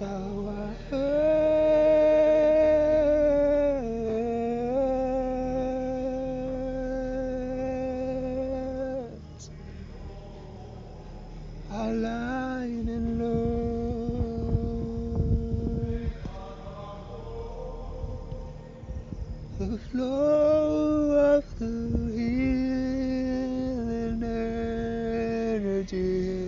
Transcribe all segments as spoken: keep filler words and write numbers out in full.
is how I hurt. I lie in love. The flow of the healing energy.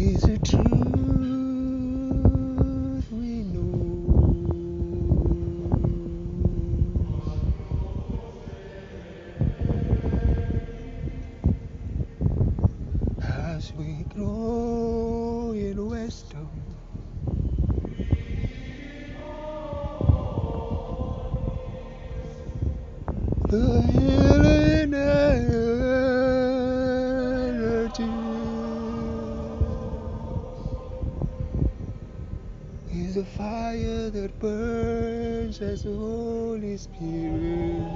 Is it true we know? As we grow in wisdom, the healing energy is a fire that burns as the Holy Spirit.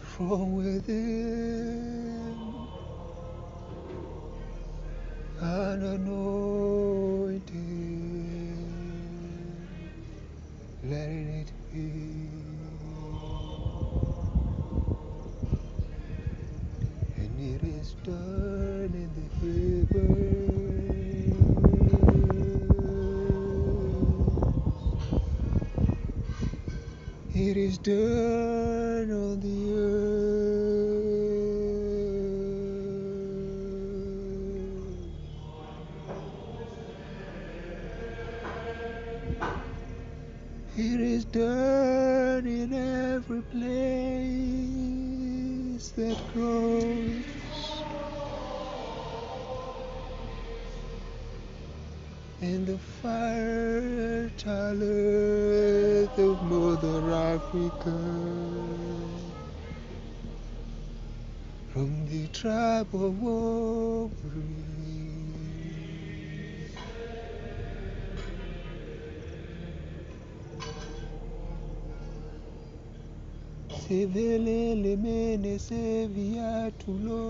From within, an anointing, letting it be, and it is done. It is done on the earth. It is done in every place that grows. And the fertile earth of Mother Africa, from the tribe of Obri, Sevelele mene sevia tulo.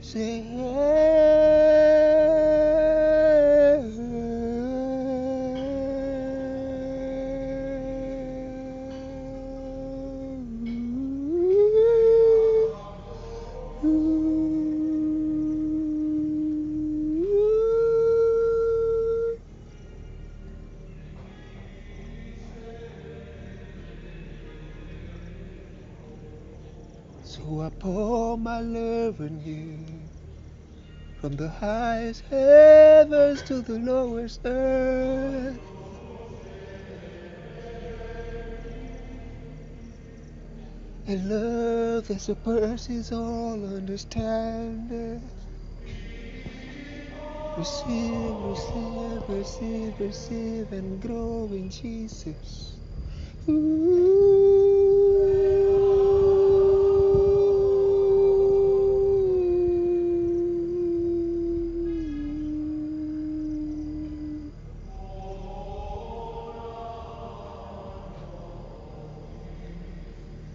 Say so I pour my love on you, from the highest heavens to the lowest earth. A love that surpasses all understanding. Receive, receive, receive, receive, and grow in Jesus. Ooh.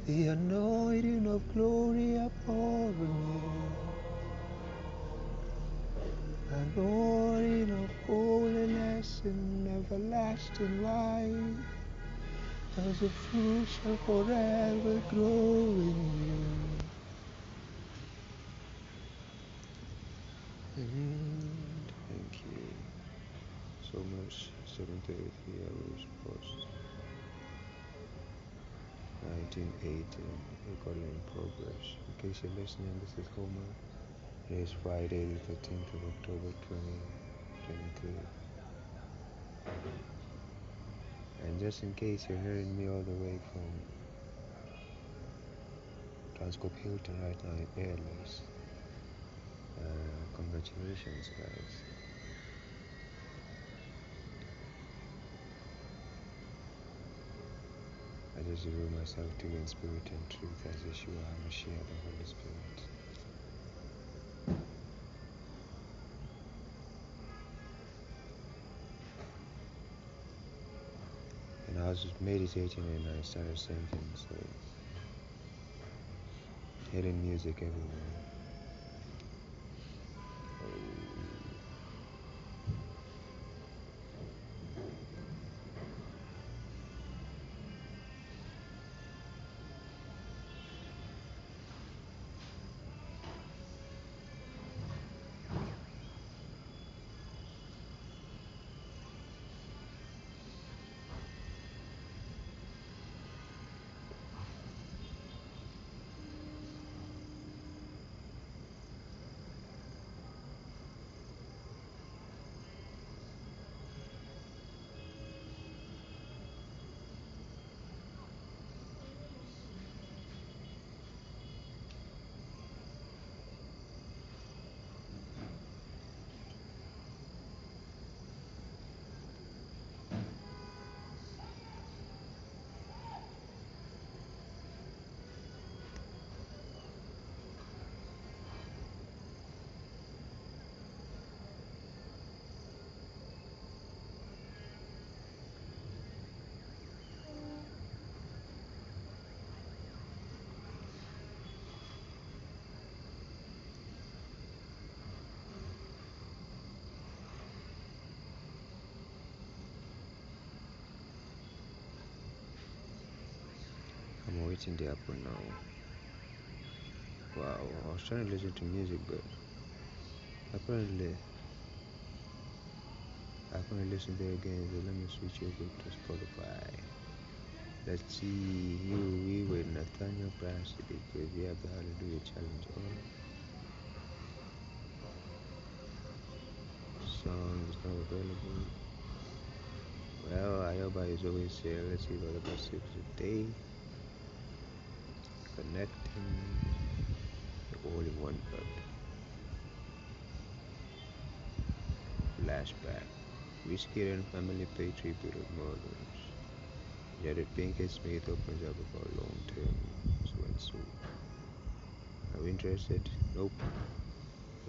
The anointing of glory upon you, anointing of holiness and everlasting life, as the fruit shall forever grow in you. And thank you so much, seventy-three hours post. nineteen eighteen Recording Progress. In case you're listening, this is Homer. It is Friday the thirteenth of October twenty twenty-two. And just in case you're hearing me all the way from Transcope Hilton right now in Airless, uh, congratulations guys. I just reveal myself to you in spirit and truth as Yeshua HaMashiach, the Holy Spirit. and I was just meditating, and I started saying things like hidden music everywhere. I'm waiting there for now. Wow, I was trying to listen to music, but apparently I couldn't listen there again. So let me switch over to Spotify. Let's see you we with Nathaniel Brassi, because we have the Hallelujah Challenge on. Song is not available. Well, Ayoba is always here. Let's see what about six today. Connecting the only one but flashback. Rich kid and family pay tribute of murders. Yet Pinkett Smith opens up about long term so and so. Are we interested? Nope.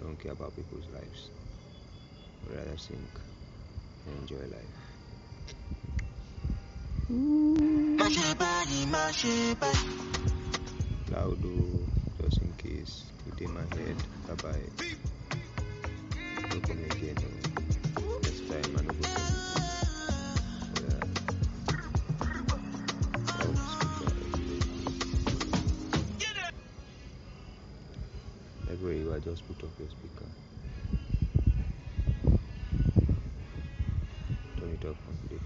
Don't care about people's lives. I'd rather sink and enjoy life. Ooh. Loud, just in case, within my head. Bye bye. Don't come again. Next time, I'm going to. Like where you are, just put off your speaker. Turn it off completely.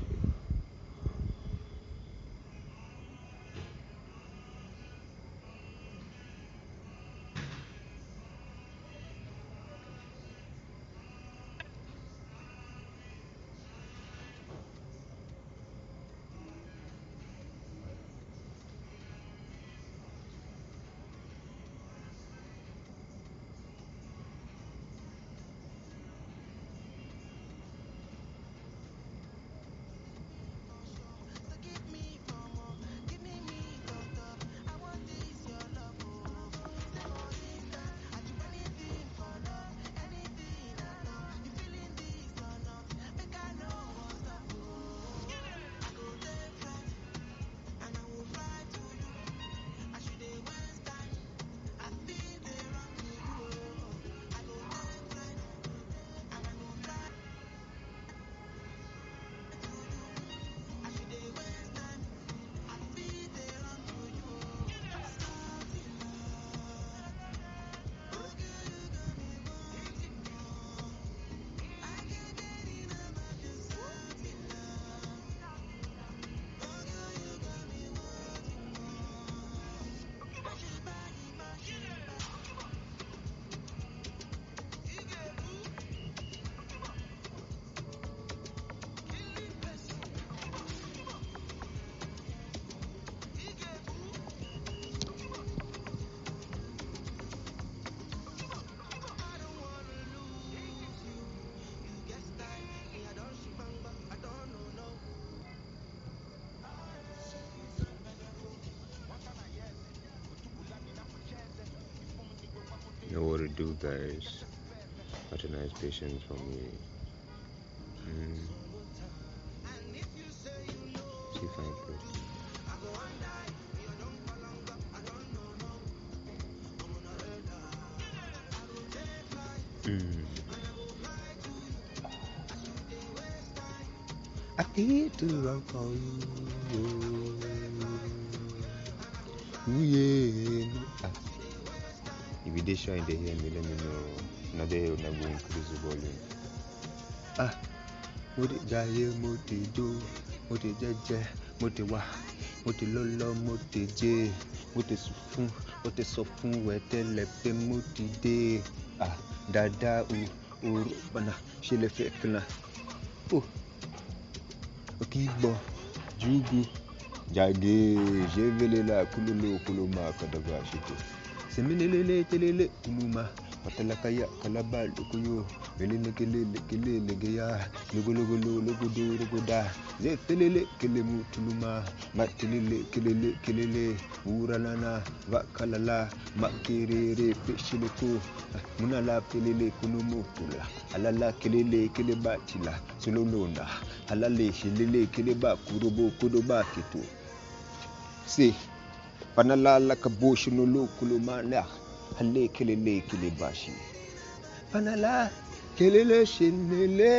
You know what to do, guys. Patronize patience for me. Mm. See find God. Mm. I did the wrong for you. Oh, yeah. Ah. If you did show in the hear me, let me know. Now they will never increase the volume. Ah, what did I hear? What did do? What did I do? What did I What did I What did I What did I What did I What did I What did Ah. Dada u u bana shele fekna o okibo jugu jage jevelela kululu kuluma kadaba shito semelelele telele kuluma patalaka ya kalabal kuyo velele kelele kelele geya lugulugulu luguduru guda ze telele kelemu tuluma matilele kelele kelele uralana vakalala makirere peshileko munala pelele kulumutula alala kelele keleba tila sololona alale shilele keleba kurubo kudoba kitu si panala lakabosh nulu kulumana Hale kelele kelebashi. Panala kelele shenele.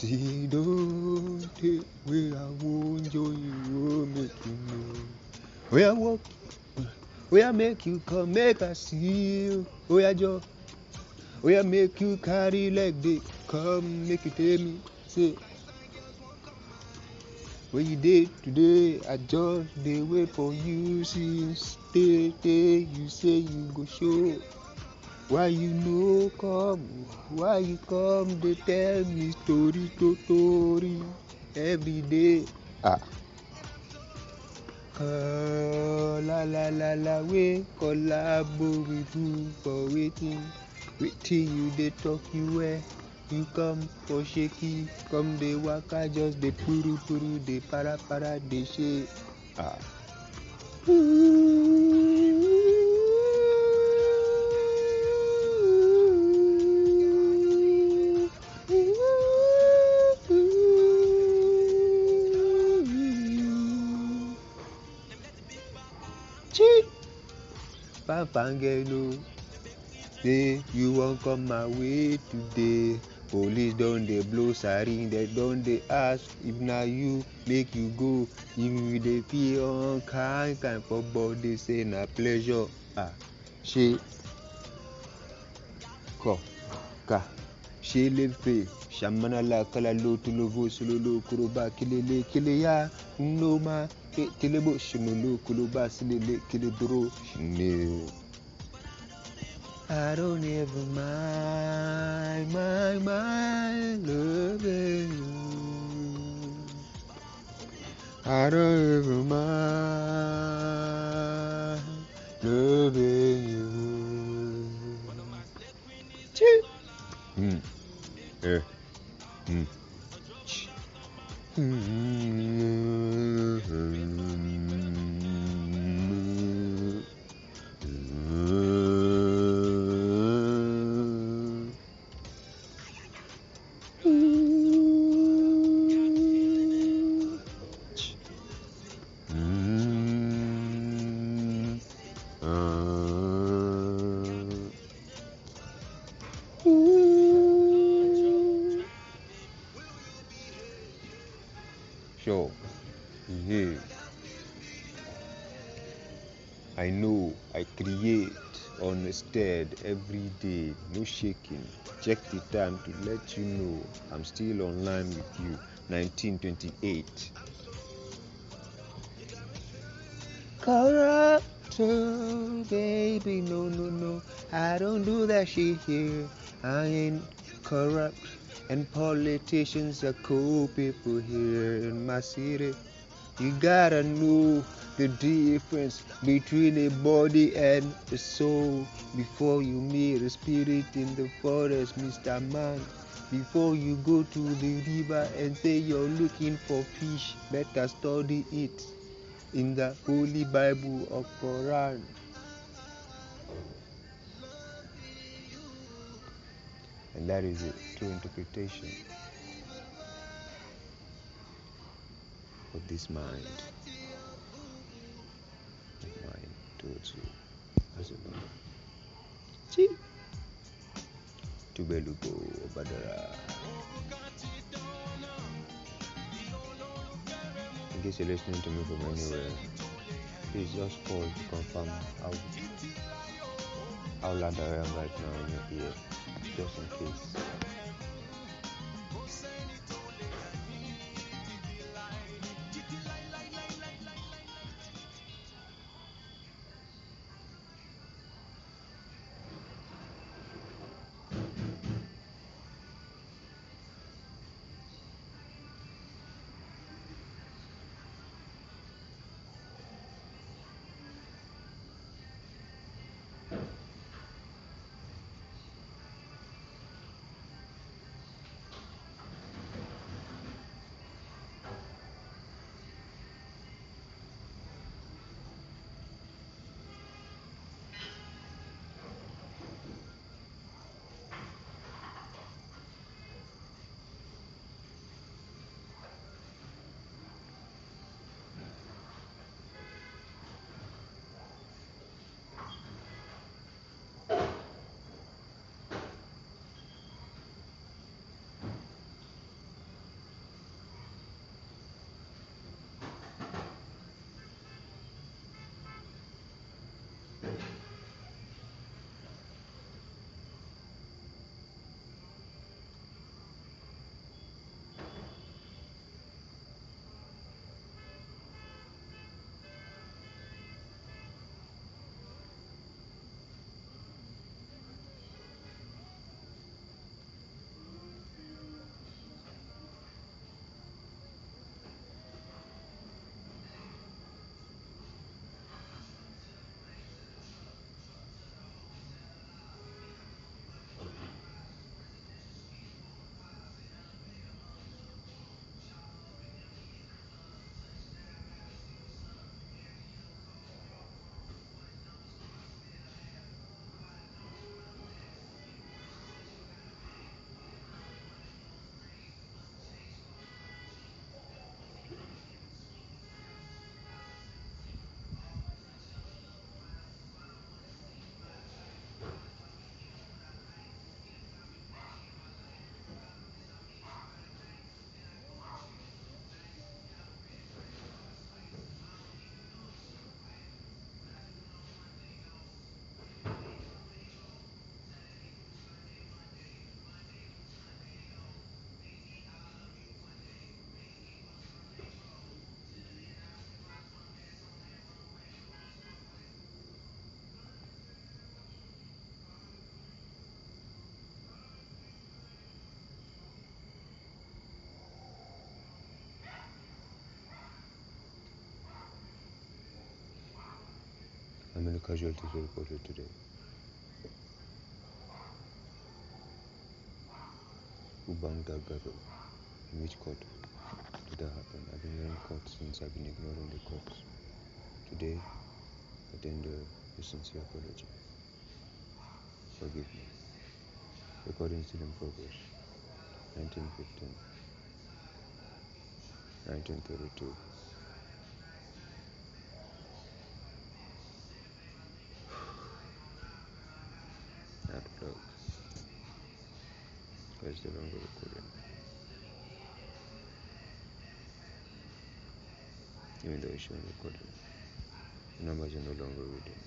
See, don't take where I won't join you, make you know. Where I walk, where I make you come, make I see you. Where I job, where I make you carry like they come, make you tell me. Say, where you did today, I just they wait for you. See, stay, stay, you say you go show. Why you no come? Why you come? They tell me story to story every day. Ah. Oh, la la la la, we collabo with you for waiting. Waiting you, they talk you where you come for shaky. Come they waka, just they puru puru, they para para, they shake. Ah. Fangelo, say you won't come my way today. Police don't they blow siren, they don't they ask if na you make you go. If you dey feel unkind, kind for body say na pleasure. Ah, she ko ka she live free. Shamana la kala lo tulovo sololo kuroba kilele kileya noma. Kilebo Shinulu Kuluba Silele Kilidro Shinil. I don't ever mind, my mind loving you. I don't ever mind loving you. Chee. Hmm. Eh. Hmm. Sure, yeah. I know I create on a stead every day, no shaking. Check the time to let you know I'm still online with you. nineteen twenty-eight. Corruption, baby, no, no, no. I don't do that shit here. I ain't corrupt. And politicians are cool people here in my city. You gotta know the difference between a body and a soul before you meet a spirit in the forest, Mister Man. Before you go to the river and say you're looking for fish, better study it in the Holy Bible of Quran. And that is it, true interpretation of this mind, the mind towards you as a man. Tubelugo Obadara. In case you're listening to me from anywhere, please just call to confirm how how loud I am right now in your ear, just in case. How many casualties were reported today? Who banged that gavel? In which court did that happen? I've been hearing court since, I've been ignoring the courts. Today, I tender a sincere apology. Forgive me. Recording still in progress. nineteen fifteen. nineteen thirty-two. Where's the longer recording? Even though it's showing recording, the numbers are no longer reading.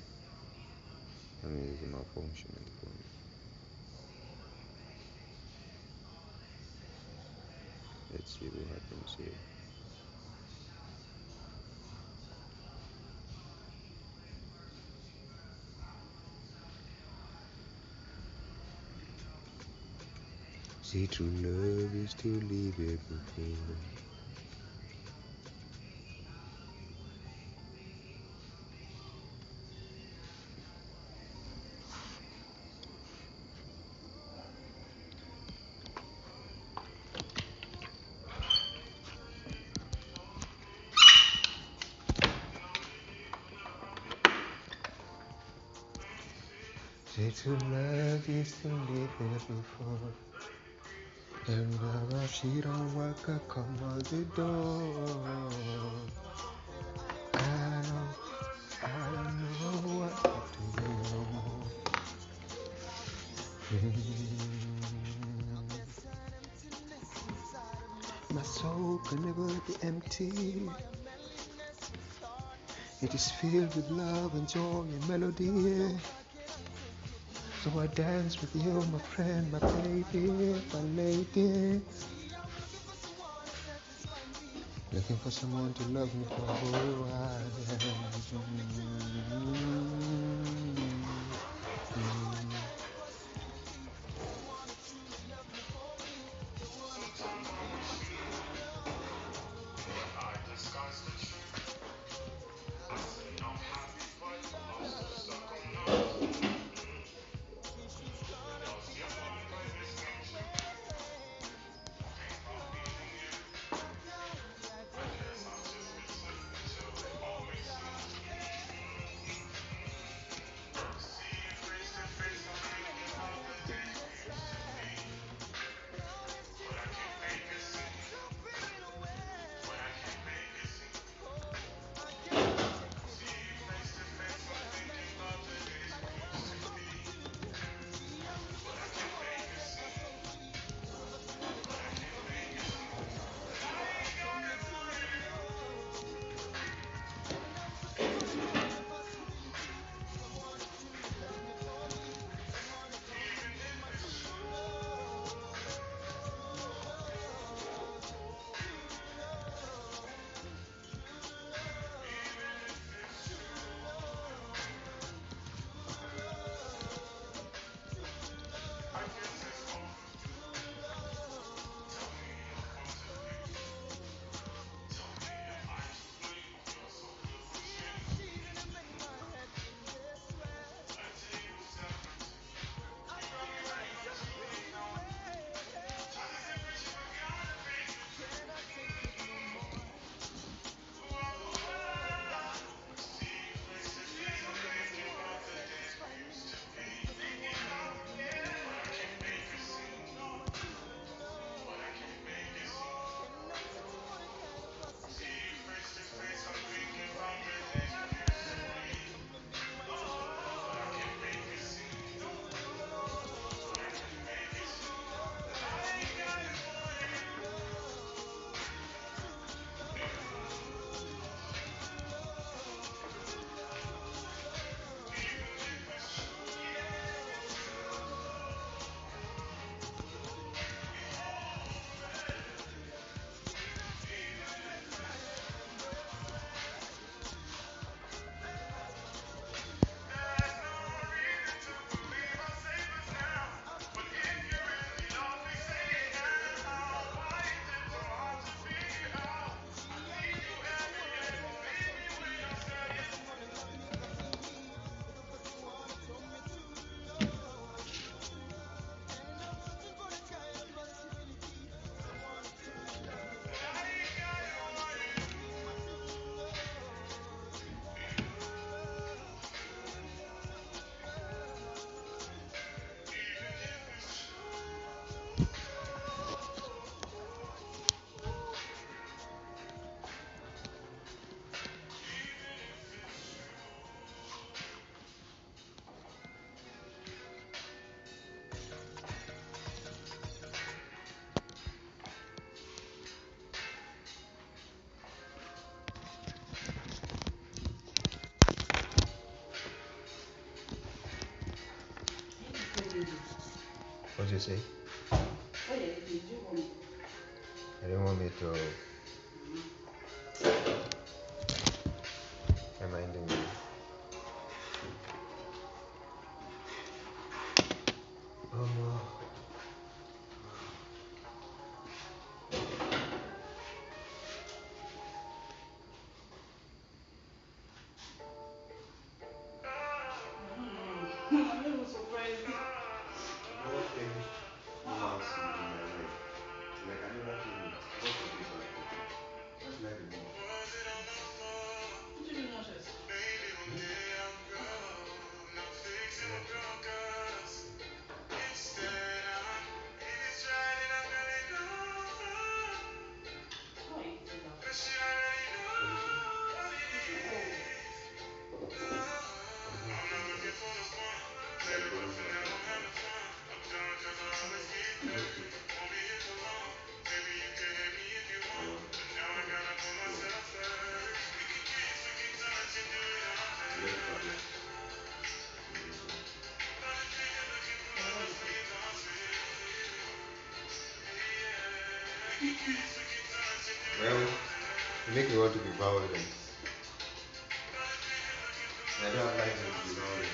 I mean, there's a malfunction in the phone. Let's see what happens here. See, true love is to leave everything. Say to love is to live as before. And now she don't walk up, come on the door. I know, I know what to do no more. Mm. My soul can never be empty. It is filled with love and joy and melody. So I dance with you, my friend, my baby, my lady. Looking for someone to love me for who I am. What did you say? I didn't want me to. Am I ending you? Oh no. Like I never seen it. Well, you make me want to be violent. I don't have license to be violent.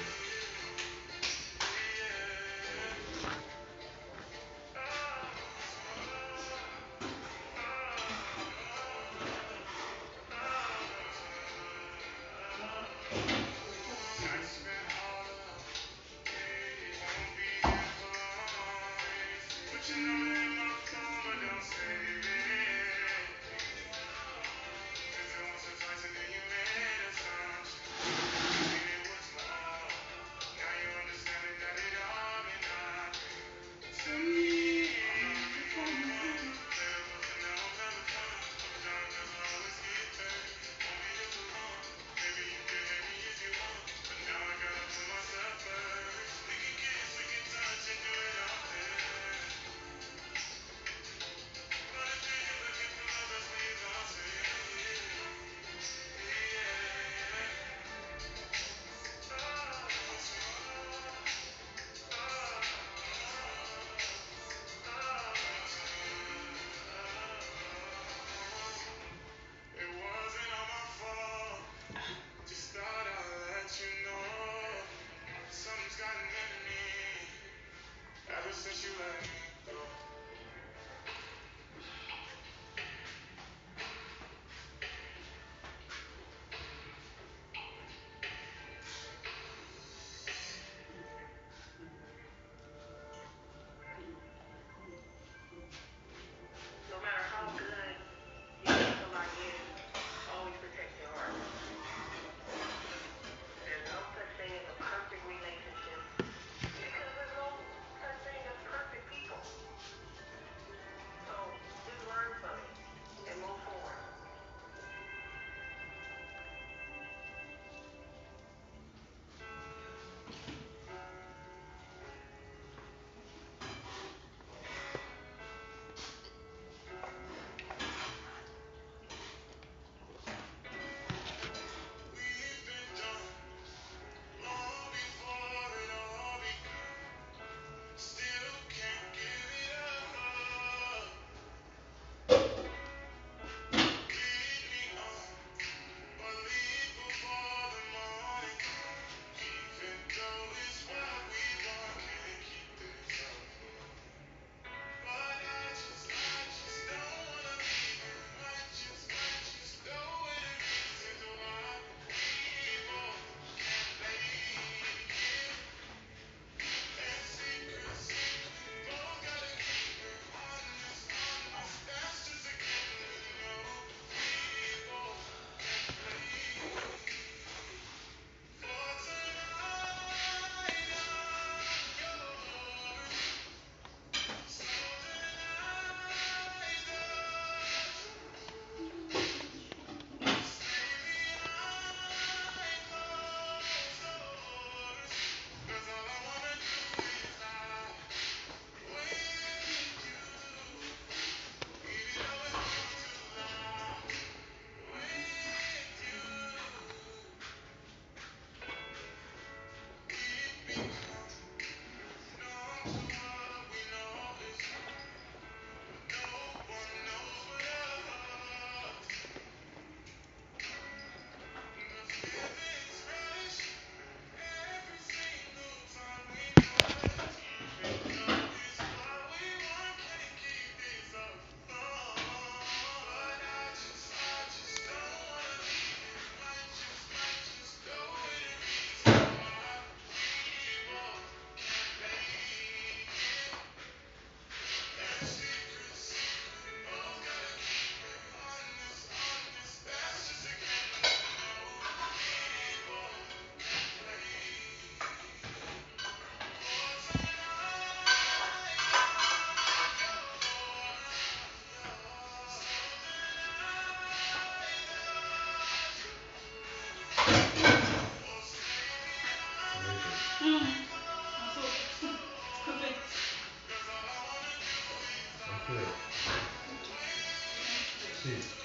Please.